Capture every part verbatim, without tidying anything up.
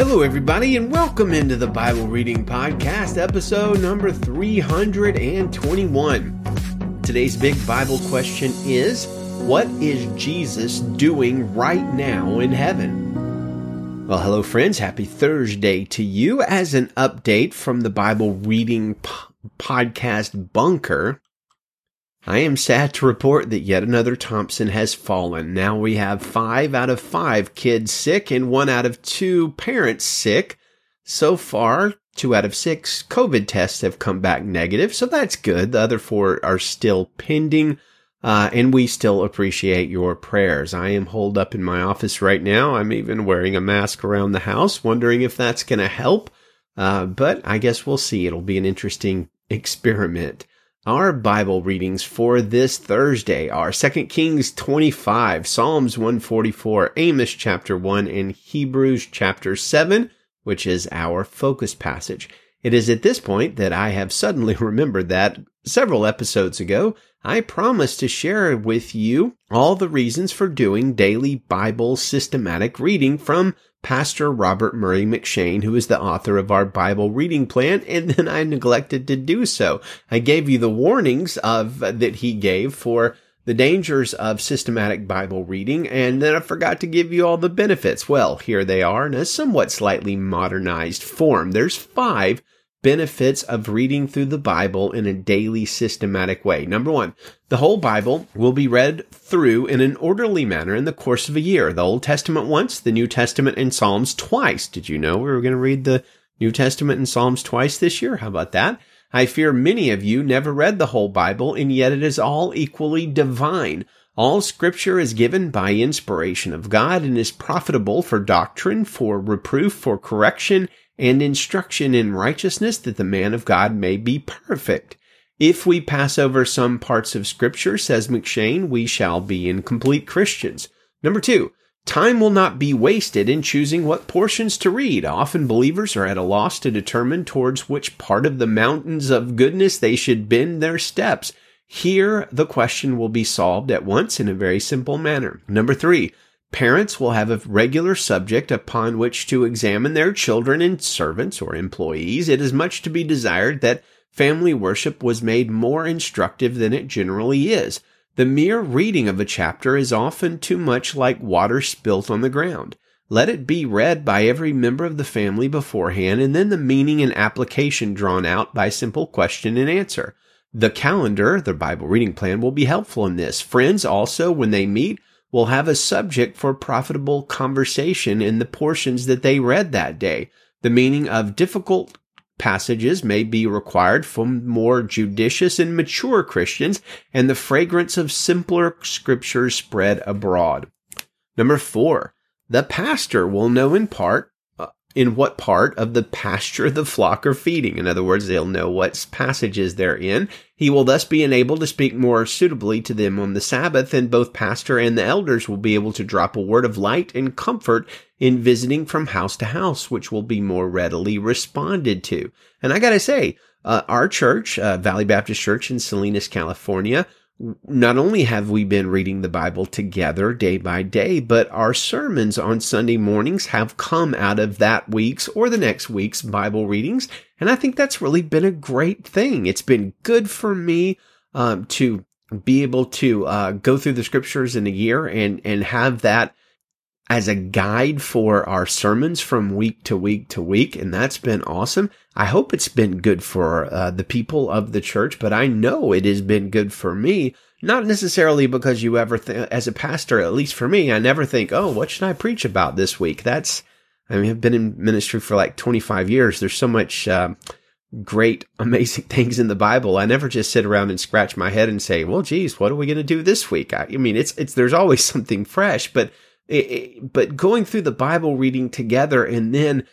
Hello, everybody, and welcome into the Bible Reading Podcast, episode number three hundred twenty-one. Today's big Bible question is, what is Jesus doing right now in heaven? Well, hello, friends. Happy Thursday to you. As an update from the Bible Reading po- Podcast bunker, I am sad to report that yet another Thompson has fallen. Now we have five out of five kids sick and one out of two parents sick. So far, two out of six COVID tests have come back negative, so that's good. The other four are still pending, uh, and we still appreciate your prayers. I am holed up in my office right now. I'm even wearing a mask around the house, wondering if that's going to help, uh, but I guess we'll see. It'll be an interesting experiment. Our Bible readings for this Thursday are Second Kings twenty-five, Psalms one forty-four, Amos chapter one, and Hebrews chapter seven, which is our focus passage. It is at this point that I have suddenly remembered that several episodes ago, I promised to share with you all the reasons for doing daily Bible systematic reading from Pastor Robert Murray M'Cheyne, who is the author of our Bible reading plan, and then I neglected to do so. I gave you the warnings of that he gave for the dangers of systematic Bible reading, and then I forgot to give you all the benefits. Well, here they are in a somewhat slightly modernized form. There's five benefits of reading through the Bible in a daily systematic way. Number one, the whole Bible will be read through in an orderly manner in the course of a year. The Old Testament once, the New Testament and Psalms twice. Did you know we were going to read the New Testament and Psalms twice this year? How about that? I fear many of you never read the whole Bible, and yet it is all equally divine. All Scripture is given by inspiration of God and is profitable for doctrine, for reproof, for correction, and instruction in righteousness, that the man of God may be perfect. If we pass over some parts of Scripture, says M'Cheyne, we shall be incomplete Christians. Number two, time will not be wasted in choosing what portions to read. Often believers are at a loss to determine towards which part of the mountains of goodness they should bend their steps. Here, the question will be solved at once in a very simple manner. Number three, parents will have a regular subject upon which to examine their children and servants or employees. It is much to be desired that family worship was made more instructive than it generally is. The mere reading of a chapter is often too much like water spilt on the ground. Let it be read by every member of the family beforehand, and then the meaning and application drawn out by simple question and answer. The calendar, the Bible reading plan, will be helpful in this. Friends also, when they meet, will have a subject for profitable conversation in the portions that they read that day. The meaning of difficult passages may be required from more judicious and mature Christians, and the fragrance of simpler scriptures spread abroad. Number four, the pastor will know in part uh, in what part of the pasture the flock are feeding. In other words, they'll know what passages they're in. He will thus be enabled to speak more suitably to them on the Sabbath, and both pastor and the elders will be able to drop a word of light and comfort in visiting from house to house, which will be more readily responded to. And I gotta say, uh, our church, uh, Valley Baptist Church in Salinas, California, not only have we been reading the Bible together day by day, but our sermons on Sunday mornings have come out of that week's or the next week's Bible readings. And I think that's really been a great thing. It's been good for me um, to be able to uh, go through the scriptures in a year and, and have that as a guide for our sermons from week to week to week, and that's been awesome. I hope it's been good for uh, the people of the church, but I know it has been good for me, not necessarily because you ever, th- as a pastor, at least for me, I never think, oh, what should I preach about this week? That's, I mean, I've been in ministry for like twenty-five years. There's so much uh, great, amazing things in the Bible. I never just sit around and scratch my head and say, well, geez, what are we going to do this week? I, I mean, it's it's there's always something fresh, but It, it, but going through the Bible reading together and then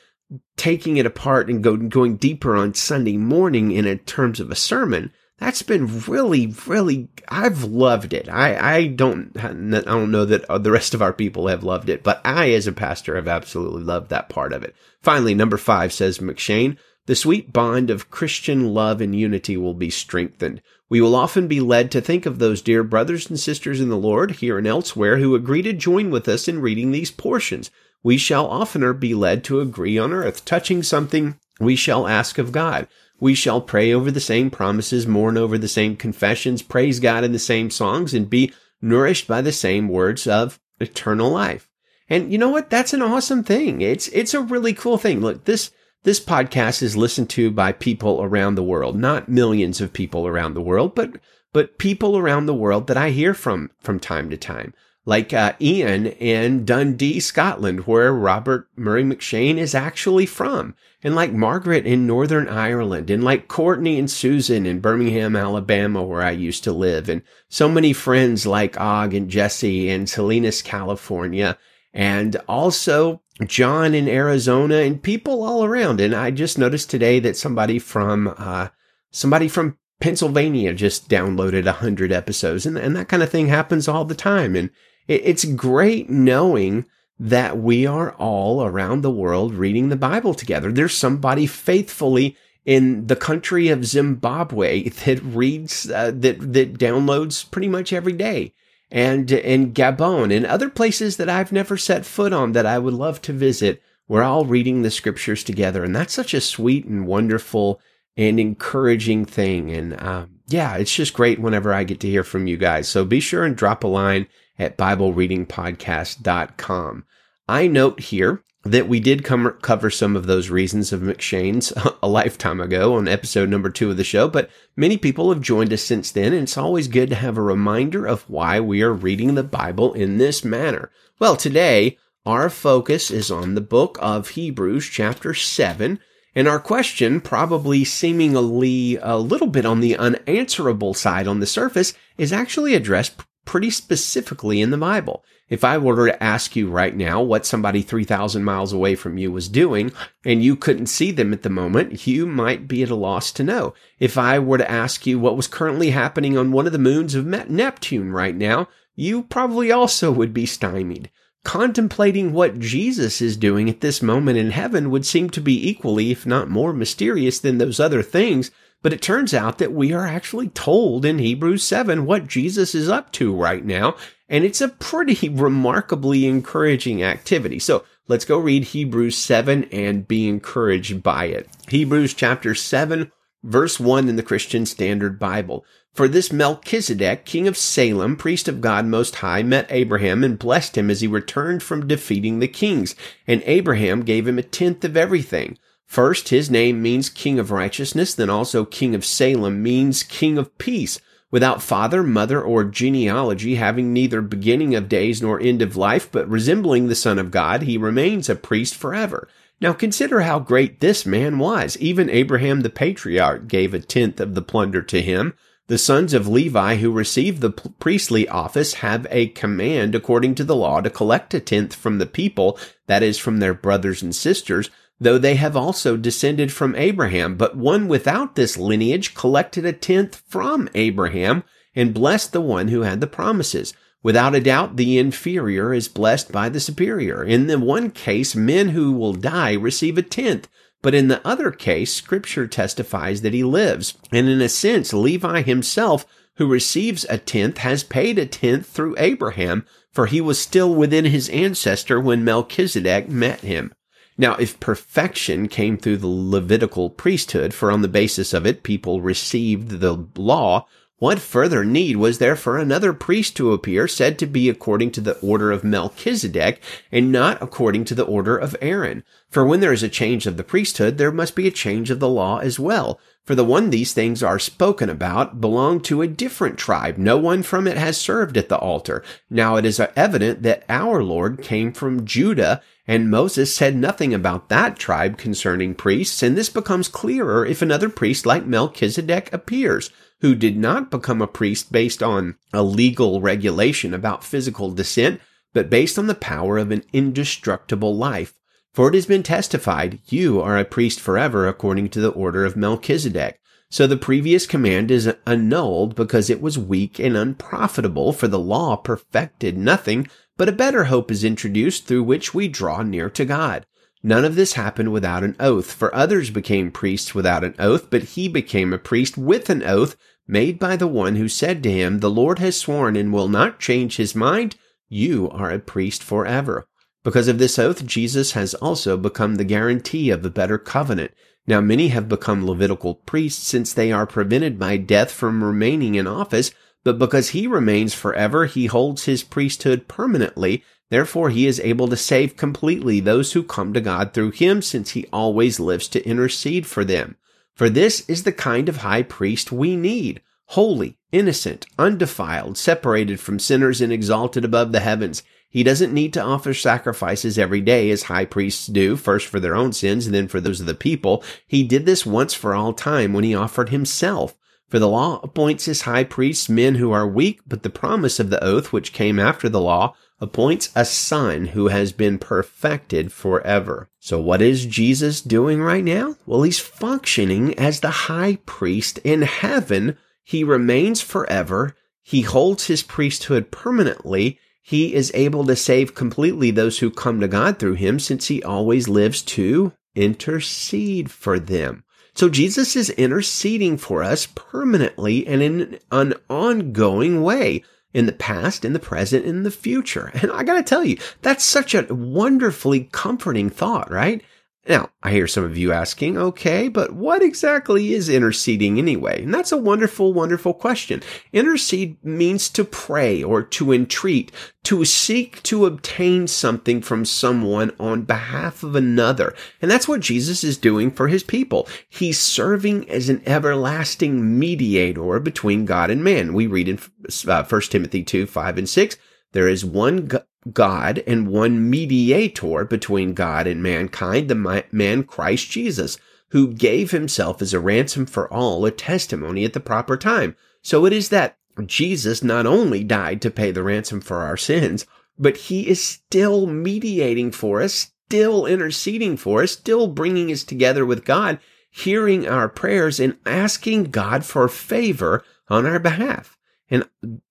taking it apart and go, going deeper on Sunday morning in a, terms of a sermon, that's been really, really, I've loved it. I, I don't, I don't know that the rest of our people have loved it, but I, as a pastor, have absolutely loved that part of it. Finally, number five, says M'Cheyne, the sweet bond of Christian love and unity will be strengthened. We will often be led to think of those dear brothers and sisters in the Lord, here and elsewhere, who agree to join with us in reading these portions. we shall oftener be led to agree on earth. Touching something, we shall ask of God. We shall pray over the same promises, mourn over the same confessions, praise God in the same songs, and be nourished by the same words of eternal life. And you know what? That's an awesome thing. It's it's a really cool thing. Look, this this podcast is listened to by people around the world, not millions of people around the world, but but people around the world that I hear from from time to time, like uh, Ian in Dundee, Scotland, where Robert Murray M'Cheyne is actually from, and like Margaret in Northern Ireland, and like Courtney and Susan in Birmingham, Alabama, where I used to live, and so many friends like Og and Jesse in Salinas, California, and also John in Arizona, and people all around. And I just noticed today that somebody from uh, somebody from Pennsylvania just downloaded one hundred episodes, and, and that kind of thing happens all the time. And it, it's great knowing that we are all around the world reading the Bible together. There's somebody faithfully in the country of Zimbabwe that reads, uh, that that downloads pretty much every day. And in Gabon and other places that I've never set foot on that I would love to visit, we're all reading the scriptures together. And that's such a sweet and wonderful and encouraging thing. And um, yeah, it's just great whenever I get to hear from you guys. So be sure and drop a line at bible reading podcast dot com. I note here that we did come cover some of those reasons of M'Cheyne's a lifetime ago on episode number two of the show, but many people have joined us since then, and it's always good to have a reminder of why we are reading the Bible in this manner. Well, today, our focus is on the book of Hebrews, chapter seven, and our question, probably seemingly a little bit on the unanswerable side on the surface, is actually addressed pretty specifically in the Bible. If I were to ask you right now what somebody three thousand miles away from you was doing, and you couldn't see them at the moment, you might be at a loss to know. If I were to ask you what was currently happening on one of the moons of Neptune right now, you probably also would be stymied. Contemplating what Jesus is doing at this moment in heaven would seem to be equally, if not more, mysterious than those other things. But it turns out that we are actually told in Hebrews seven what Jesus is up to right now, and it's a pretty remarkably encouraging activity. So let's go read Hebrews seven and be encouraged by it. Hebrews chapter seven, verse one in the Christian Standard Bible. For this Melchizedek, king of Salem, priest of God Most High, met Abraham and blessed him as he returned from defeating the kings, and Abraham gave him a tenth of everything. First, his name means king of righteousness, then also king of Salem means king of peace, without father, mother, or genealogy, having neither beginning of days nor end of life, but resembling the Son of God, he remains a priest forever. Now consider how great this man was. Even Abraham the patriarch gave a tenth of the plunder to him. The sons of Levi who receive the priestly office have a command according to the law to collect a tenth from the people, that is, from their brothers and sisters, though they have also descended from Abraham. But one without this lineage collected a tenth from Abraham and blessed the one who had the promises. Without a doubt, the inferior is blessed by the superior. In the one case, men who will die receive a tenth, but in the other case, Scripture testifies that he lives. And in a sense, Levi himself, who receives a tenth, has paid a tenth through Abraham, for he was still within his ancestor when Melchizedek met him. Now, if perfection came through the Levitical priesthood, for on the basis of it people received the law, what further need was there for another priest to appear, said to be according to the order of Melchizedek, and not according to the order of Aaron? For when there is a change of the priesthood, there must be a change of the law as well. For the one these things are spoken about belonged to a different tribe. No one from it has served at the altar. Now it is evident that our Lord came from Judah, and Moses said nothing about that tribe concerning priests, and this becomes clearer if another priest like Melchizedek appears, who did not become a priest based on a legal regulation about physical descent, but based on the power of an indestructible life. For it has been testified, you are a priest forever according to the order of Melchizedek. So the previous command is annulled because it was weak and unprofitable, for the law perfected nothing, but a better hope is introduced through which we draw near to God. None of this happened without an oath, for others became priests without an oath, but he became a priest with an oath made by the one who said to him, the Lord has sworn and will not change his mind, you are a priest forever. Because of this oath, Jesus has also become the guarantee of a better covenant. Now, many have become Levitical priests since they are prevented by death from remaining in office, but because he remains forever, he holds his priesthood permanently. Therefore, he is able to save completely those who come to God through him, since he always lives to intercede for them. For this is the kind of high priest we need, holy, innocent, undefiled, separated from sinners, and exalted above the heavens. He doesn't need to offer sacrifices every day as high priests do, first for their own sins and then for those of the people. He did this once for all time when he offered himself. For the law appoints as high priests men who are weak, but the promise of the oath which came after the law appoints a son who has been perfected forever. So what is Jesus doing right now? Well, he's functioning as the high priest in heaven. He remains forever. He holds his priesthood permanently. He is able to save completely those who come to God through him, since he always lives to intercede for them. So Jesus is interceding for us permanently and in an ongoing way, in the past, in the present, in the future. And I gotta tell you, that's such a wonderfully comforting thought, right? Now, I hear some of you asking, okay, but what exactly is interceding anyway? And that's a wonderful, wonderful question. Intercede means to pray or to entreat, to seek to obtain something from someone on behalf of another. And that's what Jesus is doing for his people. He's serving as an everlasting mediator between God and man. We read in First Timothy two, five and six, there is one God. God and one mediator between God and mankind, the man Christ Jesus, who gave himself as a ransom for all, a testimony at the proper time. So it is that Jesus not only died to pay the ransom for our sins, but he is still mediating for us, still interceding for us, still bringing us together with God, hearing our prayers and asking God for favor on our behalf. And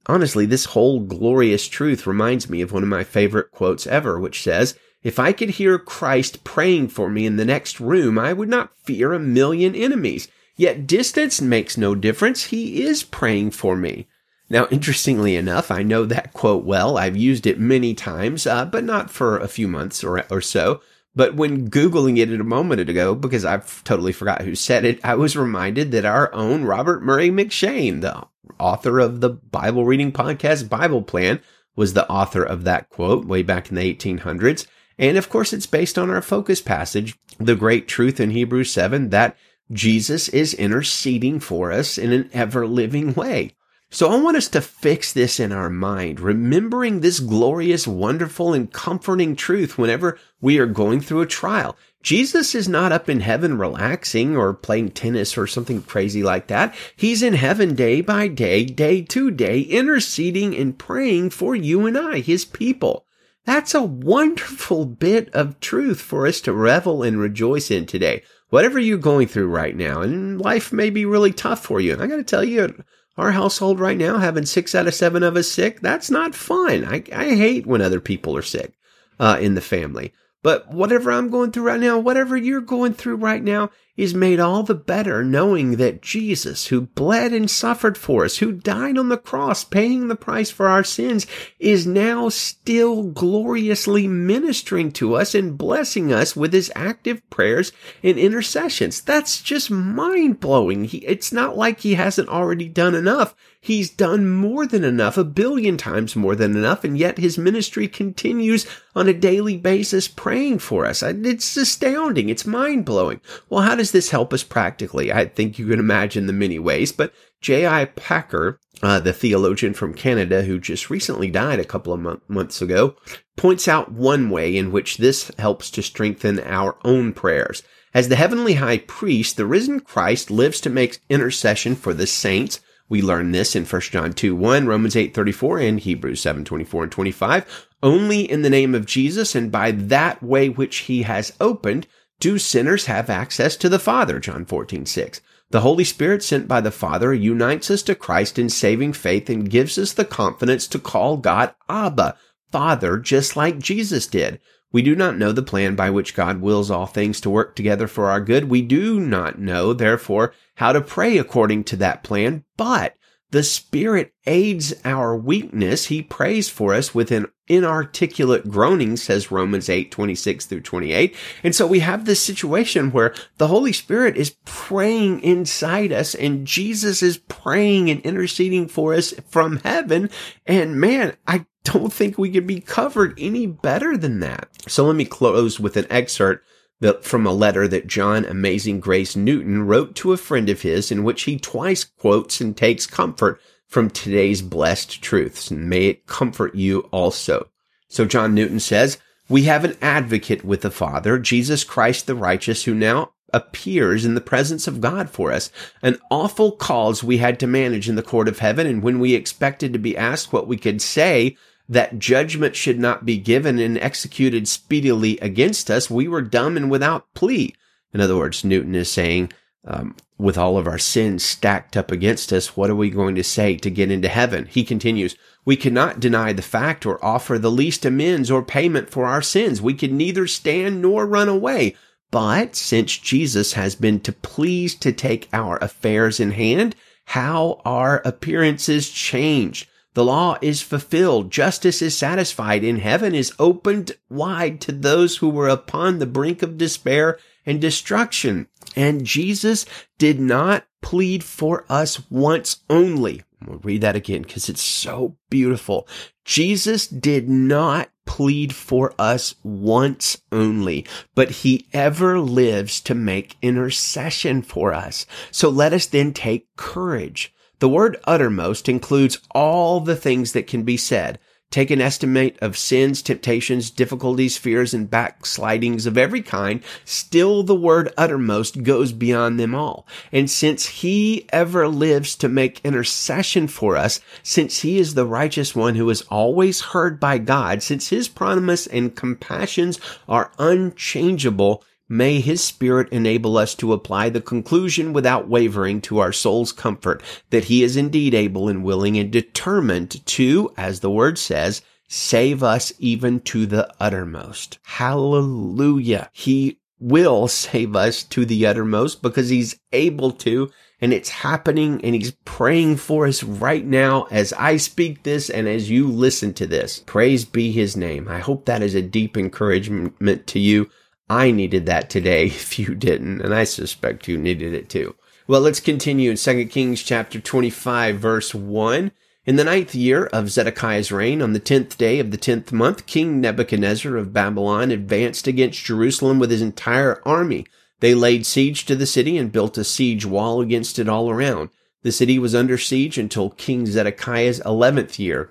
honestly, this whole glorious truth reminds me of one of my favorite quotes ever, which says, if I could hear Christ praying for me in the next room, I would not fear a million enemies. Yet distance makes no difference. He is praying for me. Now, interestingly enough, I know that quote well. I've used it many times, uh, but not for a few months or, or so. But when Googling it a moment ago, because I've totally forgot who said it, I was reminded that our own Robert Murray M'Cheyne, the author of the Bible Reading Podcast Bible Plan, was the author of that quote way back in the eighteen hundreds. And of course, it's based on our focus passage, the great truth in Hebrews seven, that Jesus is interceding for us in an ever-living way. So I want us to fix this in our mind, remembering this glorious, wonderful, and comforting truth whenever we are going through a trial. Jesus is not up in heaven relaxing or playing tennis or something crazy like that. He's in heaven day by day, day to day, interceding and praying for you and I, his people. That's a wonderful bit of truth for us to revel and rejoice in today. Whatever you're going through right now, and life may be really tough for you. And I got to tell you, our household right now, having six out of seven of us sick, that's not fun. I, I hate when other people are sick uh, in the family. But whatever I'm going through right now, whatever you're going through right now is made all the better knowing that Jesus, who bled and suffered for us, who died on the cross, paying the price for our sins, is now still gloriously ministering to us and blessing us with his active prayers and intercessions. That's just mind-blowing. He, it's not like he hasn't already done enough. He's done more than enough, a billion times more than enough, and yet his ministry continues on a daily basis praying for us. It's astounding. It's mind-blowing. Well, how does this help us practically? I think you can imagine the many ways, but J I Packer, uh, the theologian from Canada who just recently died a couple of month, months ago, points out one way in which this helps to strengthen our own prayers. As the heavenly high priest, the risen Christ lives to make intercession for the saints. We learn this in First John two one, Romans eight thirty-four, and Hebrews seven twenty-four and twenty-five. Only in the name of Jesus and by that way which he has opened do sinners have access to the Father, John fourteen six. The Holy Spirit sent by the Father unites us to Christ in saving faith and gives us the confidence to call God Abba, Father, just like Jesus did. We do not know the plan by which God wills all things to work together for our good. We do not know, therefore, how to pray according to that plan, but The Spirit aids our weakness. He prays for us with an inarticulate groaning, says Romans eight, twenty-six through twenty-eight. And so we have this situation where the Holy Spirit is praying inside us, and Jesus is praying and interceding for us from heaven. And man, I don't think we could be covered any better than that. So let me close with an excerpt The, from a letter that John Amazing Grace Newton wrote to a friend of his, in which he twice quotes and takes comfort from today's blessed truths. And may it comfort you also. So John Newton says, "We have an advocate with the Father, Jesus Christ the righteous, who now appears in the presence of God for us. An awful cause we had to manage in the court of heaven, and when we expected to be asked what we could say, that judgment should not be given and executed speedily against us, we were dumb and without plea." In other words, Newton is saying, um, with all of our sins stacked up against us, what are we going to say to get into heaven? He continues, "We cannot deny the fact or offer the least amends or payment for our sins. We can neither stand nor run away. But since Jesus has been to please to take our affairs in hand, how our appearances changed! The law is fulfilled, justice is satisfied, and heaven is opened wide to those who were upon the brink of despair and destruction. And Jesus did not plead for us once only." We'll read that again because it's so beautiful. Jesus did not plead for us once only, but he ever lives to make intercession for us. So let us then take courage. The word uttermost includes all the things that can be said. Take an estimate of sins, temptations, difficulties, fears, and backslidings of every kind. Still, the word uttermost goes beyond them all. And since he ever lives to make intercession for us, since he is the righteous one who is always heard by God, since his promise and compassions are unchangeable, may his Spirit enable us to apply the conclusion without wavering to our soul's comfort, that he is indeed able and willing and determined to, as the word says, save us even to the uttermost. Hallelujah. He will save us to the uttermost because he's able to, and it's happening, and he's praying for us right now as I speak this and as you listen to this. Praise be his name. I hope that is a deep encouragement to you. I needed that today if you didn't, and I suspect you needed it too. Well, let's continue in Second Kings chapter twenty-five, verse one. "In the ninth year of Zedekiah's reign, on the tenth day of the tenth month, King Nebuchadnezzar of Babylon advanced against Jerusalem with his entire army. They laid siege to the city and built a siege wall against it all around. The city was under siege until King Zedekiah's eleventh year.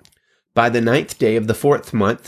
By the ninth day of the fourth month,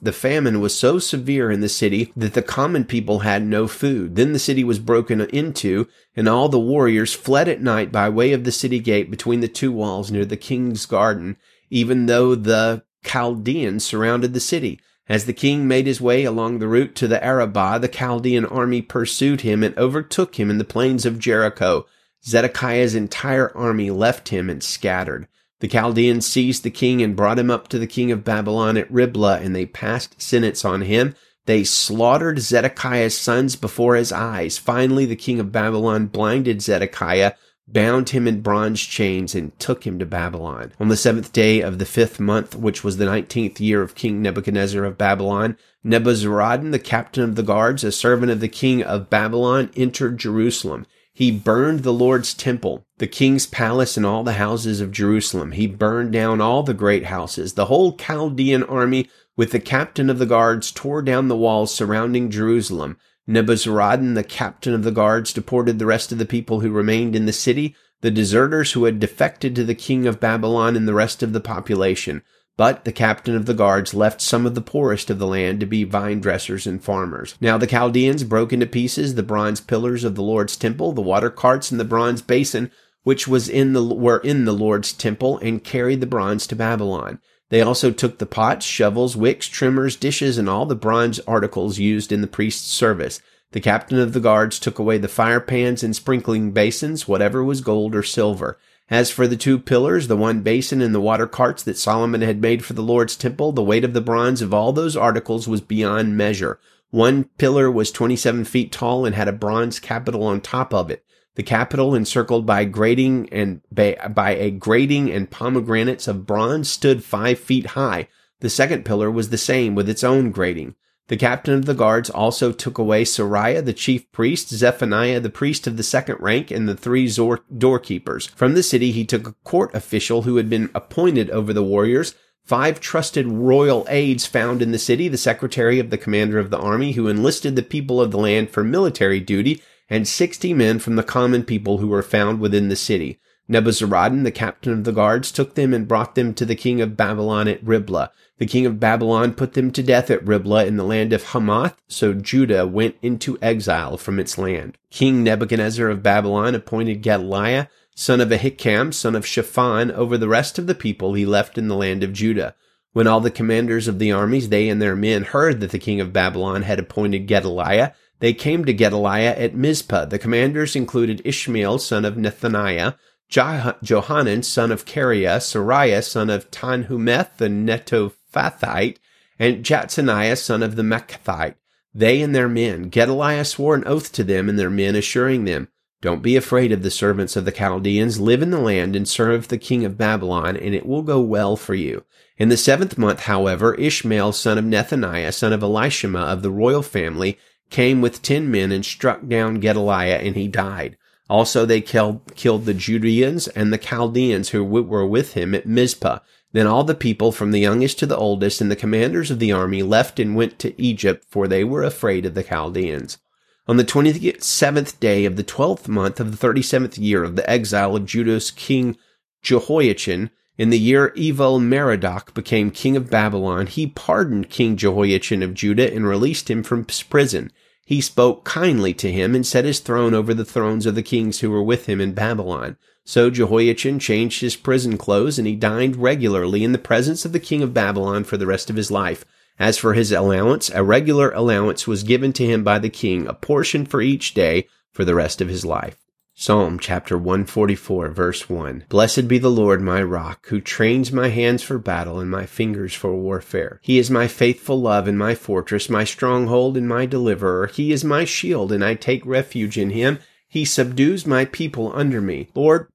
the famine was so severe in the city that the common people had no food. Then the city was broken into, and all the warriors fled at night by way of the city gate between the two walls near the king's garden, even though the Chaldeans surrounded the city. As the king made his way along the route to the Arabah, the Chaldean army pursued him and overtook him in the plains of Jericho. Zedekiah's entire army left him and scattered. The Chaldeans seized the king and brought him up to the king of Babylon at Riblah, and they passed sentence on him. They slaughtered Zedekiah's sons before his eyes. Finally, the king of Babylon blinded Zedekiah, bound him in bronze chains, and took him to Babylon. On the seventh day of the fifth month, which was the nineteenth year of King Nebuchadnezzar of Babylon, Nebuzaradan, the captain of the guards, a servant of the king of Babylon, entered Jerusalem. He burned the Lord's temple, the king's palace, and all the houses of Jerusalem. He burned down all the great houses. The whole Chaldean army, with the captain of the guards, tore down the walls surrounding Jerusalem. Nebuzaradan, the captain of the guards, deported the rest of the people who remained in the city, the deserters who had defected to the king of Babylon, and the rest of the population. But the captain of the guards left some of the poorest of the land to be vine dressers and farmers. Now the Chaldeans broke into pieces the bronze pillars of the Lord's temple, the water carts, and the bronze basin which was in the were in the Lord's temple, and carried the bronze to Babylon. They also took the pots, shovels, wicks, trimmers, dishes, and all the bronze articles used in the priest's service. The captain of the guards took away the fire pans and sprinkling basins, whatever was gold or silver. As for the two pillars, the one basin, and the water carts that Solomon had made for the Lord's temple, the weight of the bronze of all those articles was beyond measure. One pillar was twenty-seven feet tall and had a bronze capital on top of it. the capital, encircled by grating and by a grating and pomegranates of bronze, stood five feet high. The second pillar was the same, with its own grating. The captain of the guards also took away Seraiah, the chief priest, Zephaniah, the priest of the second rank, and the three doorkeepers. From the city he took a court official who had been appointed over the warriors, five trusted royal aides found in the city, the secretary of the commander of the army, who enlisted the people of the land for military duty, and sixty men from the common people who were found within the city. Nebuzaradan, the captain of the guards, took them and brought them to the king of Babylon at Riblah. The king of Babylon put them to death at Riblah in the land of Hamath, so Judah went into exile from its land. King Nebuchadnezzar of Babylon appointed Gedaliah, son of Ahikam, son of Shaphan, over the rest of the people he left in the land of Judah. When all the commanders of the armies, they and their men, heard that the king of Babylon had appointed Gedaliah, they came to Gedaliah at Mizpah. The commanders included Ishmael, son of Nethaniah, Johanan, son of Kariah, Seraiah, son of Tanhumeth the Netophathite, and Jatzaniah, son of the Mechthite, they and their men. Gedaliah swore an oath to them and their men, assuring them, "Don't be afraid of the servants of the Chaldeans. Live in the land and serve the king of Babylon, and it will go well for you." In the seventh month, however, Ishmael, son of Nethaniah, son of Elishama, of the royal family, came with ten men and struck down Gedaliah, and he died. Also they killed, killed the Judeans and the Chaldeans who were with him at Mizpah. Then all the people, from the youngest to the oldest, and the commanders of the army, left and went to Egypt, for they were afraid of the Chaldeans. On the twenty-seventh day of the twelfth month of the thirty-seventh year of the exile of Judah's king Jehoiachin, in the year Evil Merodach became king of Babylon, he pardoned King Jehoiachin of Judah and released him from prison. He spoke kindly to him and set his throne over the thrones of the kings who were with him in Babylon. So Jehoiachin changed his prison clothes, and he dined regularly in the presence of the king of Babylon for the rest of his life. As for his allowance, a regular allowance was given to him by the king, a portion for each day for the rest of his life. Psalm chapter one forty-four, verse one. Blessed be the Lord, my rock, who trains my hands for battle and my fingers for warfare. He is my faithful love and my fortress, my stronghold and my deliverer. He is my shield, and I take refuge in him. He subdues my people under me. Lord,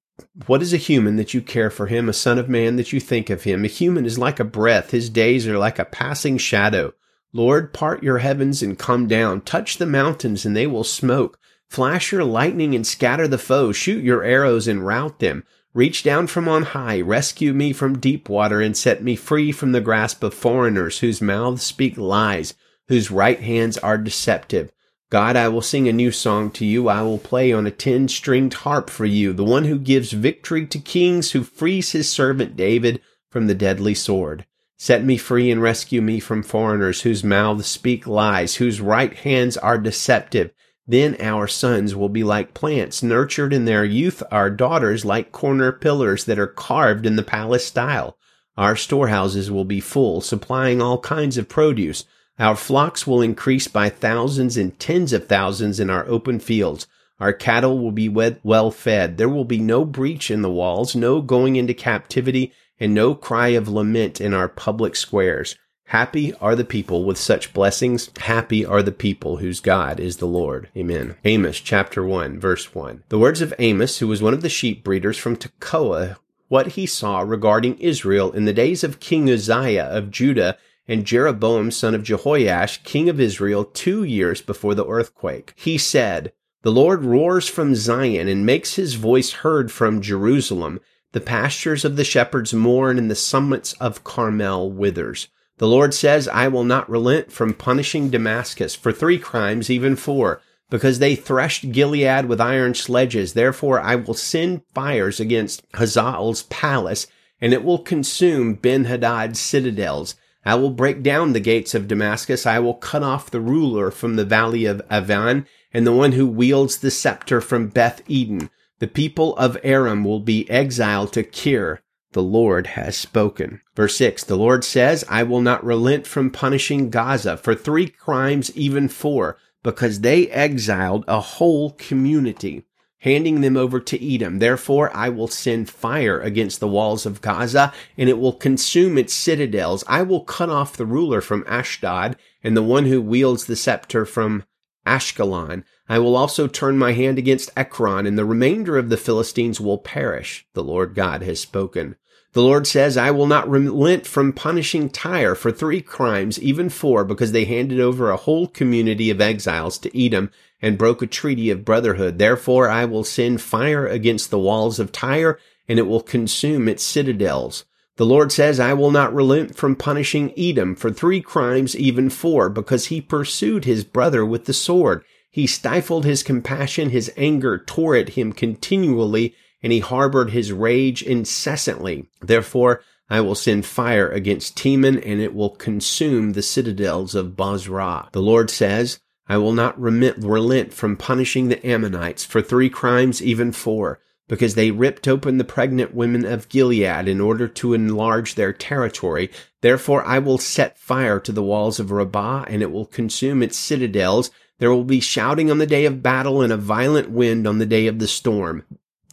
what is a human that you care for him, a son of man that you think of him? A human is like a breath. His days are like a passing shadow. Lord, part your heavens and come down. Touch the mountains and they will smoke. Flash your lightning and scatter the foe. Shoot your arrows and rout them. Reach down from on high. Rescue me from deep water and set me free from the grasp of foreigners, whose mouths speak lies, whose right hands are deceptive. God, I will sing a new song to you. I will play on a ten-stringed harp for you, the one who gives victory to kings, who frees his servant David from the deadly sword. Set me free and rescue me from foreigners, whose mouths speak lies, whose right hands are deceptive. Then our sons will be like plants nurtured in their youth, our daughters like corner pillars that are carved in the palace style. Our storehouses will be full, supplying all kinds of produce. Our flocks will increase by thousands and tens of thousands in our open fields. Our cattle will be well fed. There will be no breach in the walls, no going into captivity, and no cry of lament in our public squares. Happy are the people with such blessings. Happy are the people whose God is the Lord. Amen. Amos chapter one, verse one. The words of Amos, who was one of the sheep breeders from Tekoa, what he saw regarding Israel in the days of King Uzziah of Judah and Jeroboam son of Jehoash, king of Israel, two years before the earthquake. He said, "The Lord roars from Zion and makes his voice heard from Jerusalem. The pastures of the shepherds mourn, and the summits of Carmel withers." The Lord says, "I will not relent from punishing Damascus for three crimes, even four, because they threshed Gilead with iron sledges. Therefore I will send fires against Hazael's palace, and it will consume Ben-Hadad's citadels. I will break down the gates of Damascus. I will cut off the ruler from the valley of Avan, and the one who wields the scepter from Beth Eden. The people of Aram will be exiled to Kir. The Lord has spoken." Verse six, the Lord says, "I will not relent from punishing Gaza for three crimes, even four, because they exiled a whole community, handing them over to Edom. Therefore, I will send fire against the walls of Gaza, and it will consume its citadels. I will cut off the ruler from Ashdod, and the one who wields the scepter from Ashkelon. I will also turn my hand against Ekron, and the remainder of the Philistines will perish. The Lord God has spoken. The Lord says, I will not relent from punishing Tyre for three crimes, even four, because they handed over a whole community of exiles to Edom and broke a treaty of brotherhood. Therefore, I will send fire against the walls of Tyre, and it will consume its citadels. The Lord says, I will not relent from punishing Edom for three crimes, even four, because he pursued his brother with the sword. He stifled his compassion, his anger tore at him continually, and he harbored his rage incessantly. Therefore, I will send fire against Teman, and it will consume the citadels of Bozrah. The Lord says, I will not remit, relent from punishing the Ammonites for three crimes, even four, because they ripped open the pregnant women of Gilead in order to enlarge their territory. Therefore, I will set fire to the walls of Rabbah, and it will consume its citadels. There will be shouting on the day of battle and a violent wind on the day of the storm.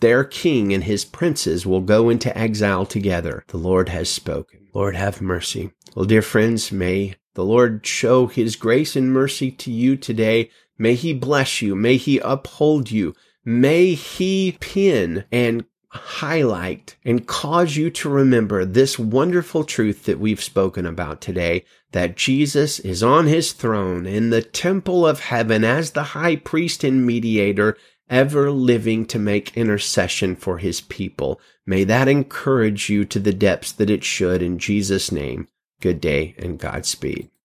Their king and his princes will go into exile together. The Lord has spoken. Lord, have mercy. Well, dear friends, may the Lord show his grace and mercy to you today. May he bless you. May he uphold you. May he pin and highlight and cause you to remember this wonderful truth that we've spoken about today, that Jesus is on his throne in the temple of heaven as the high priest and mediator, ever living to make intercession for his people. May that encourage you to the depths that it should. In Jesus' name, good day and Godspeed.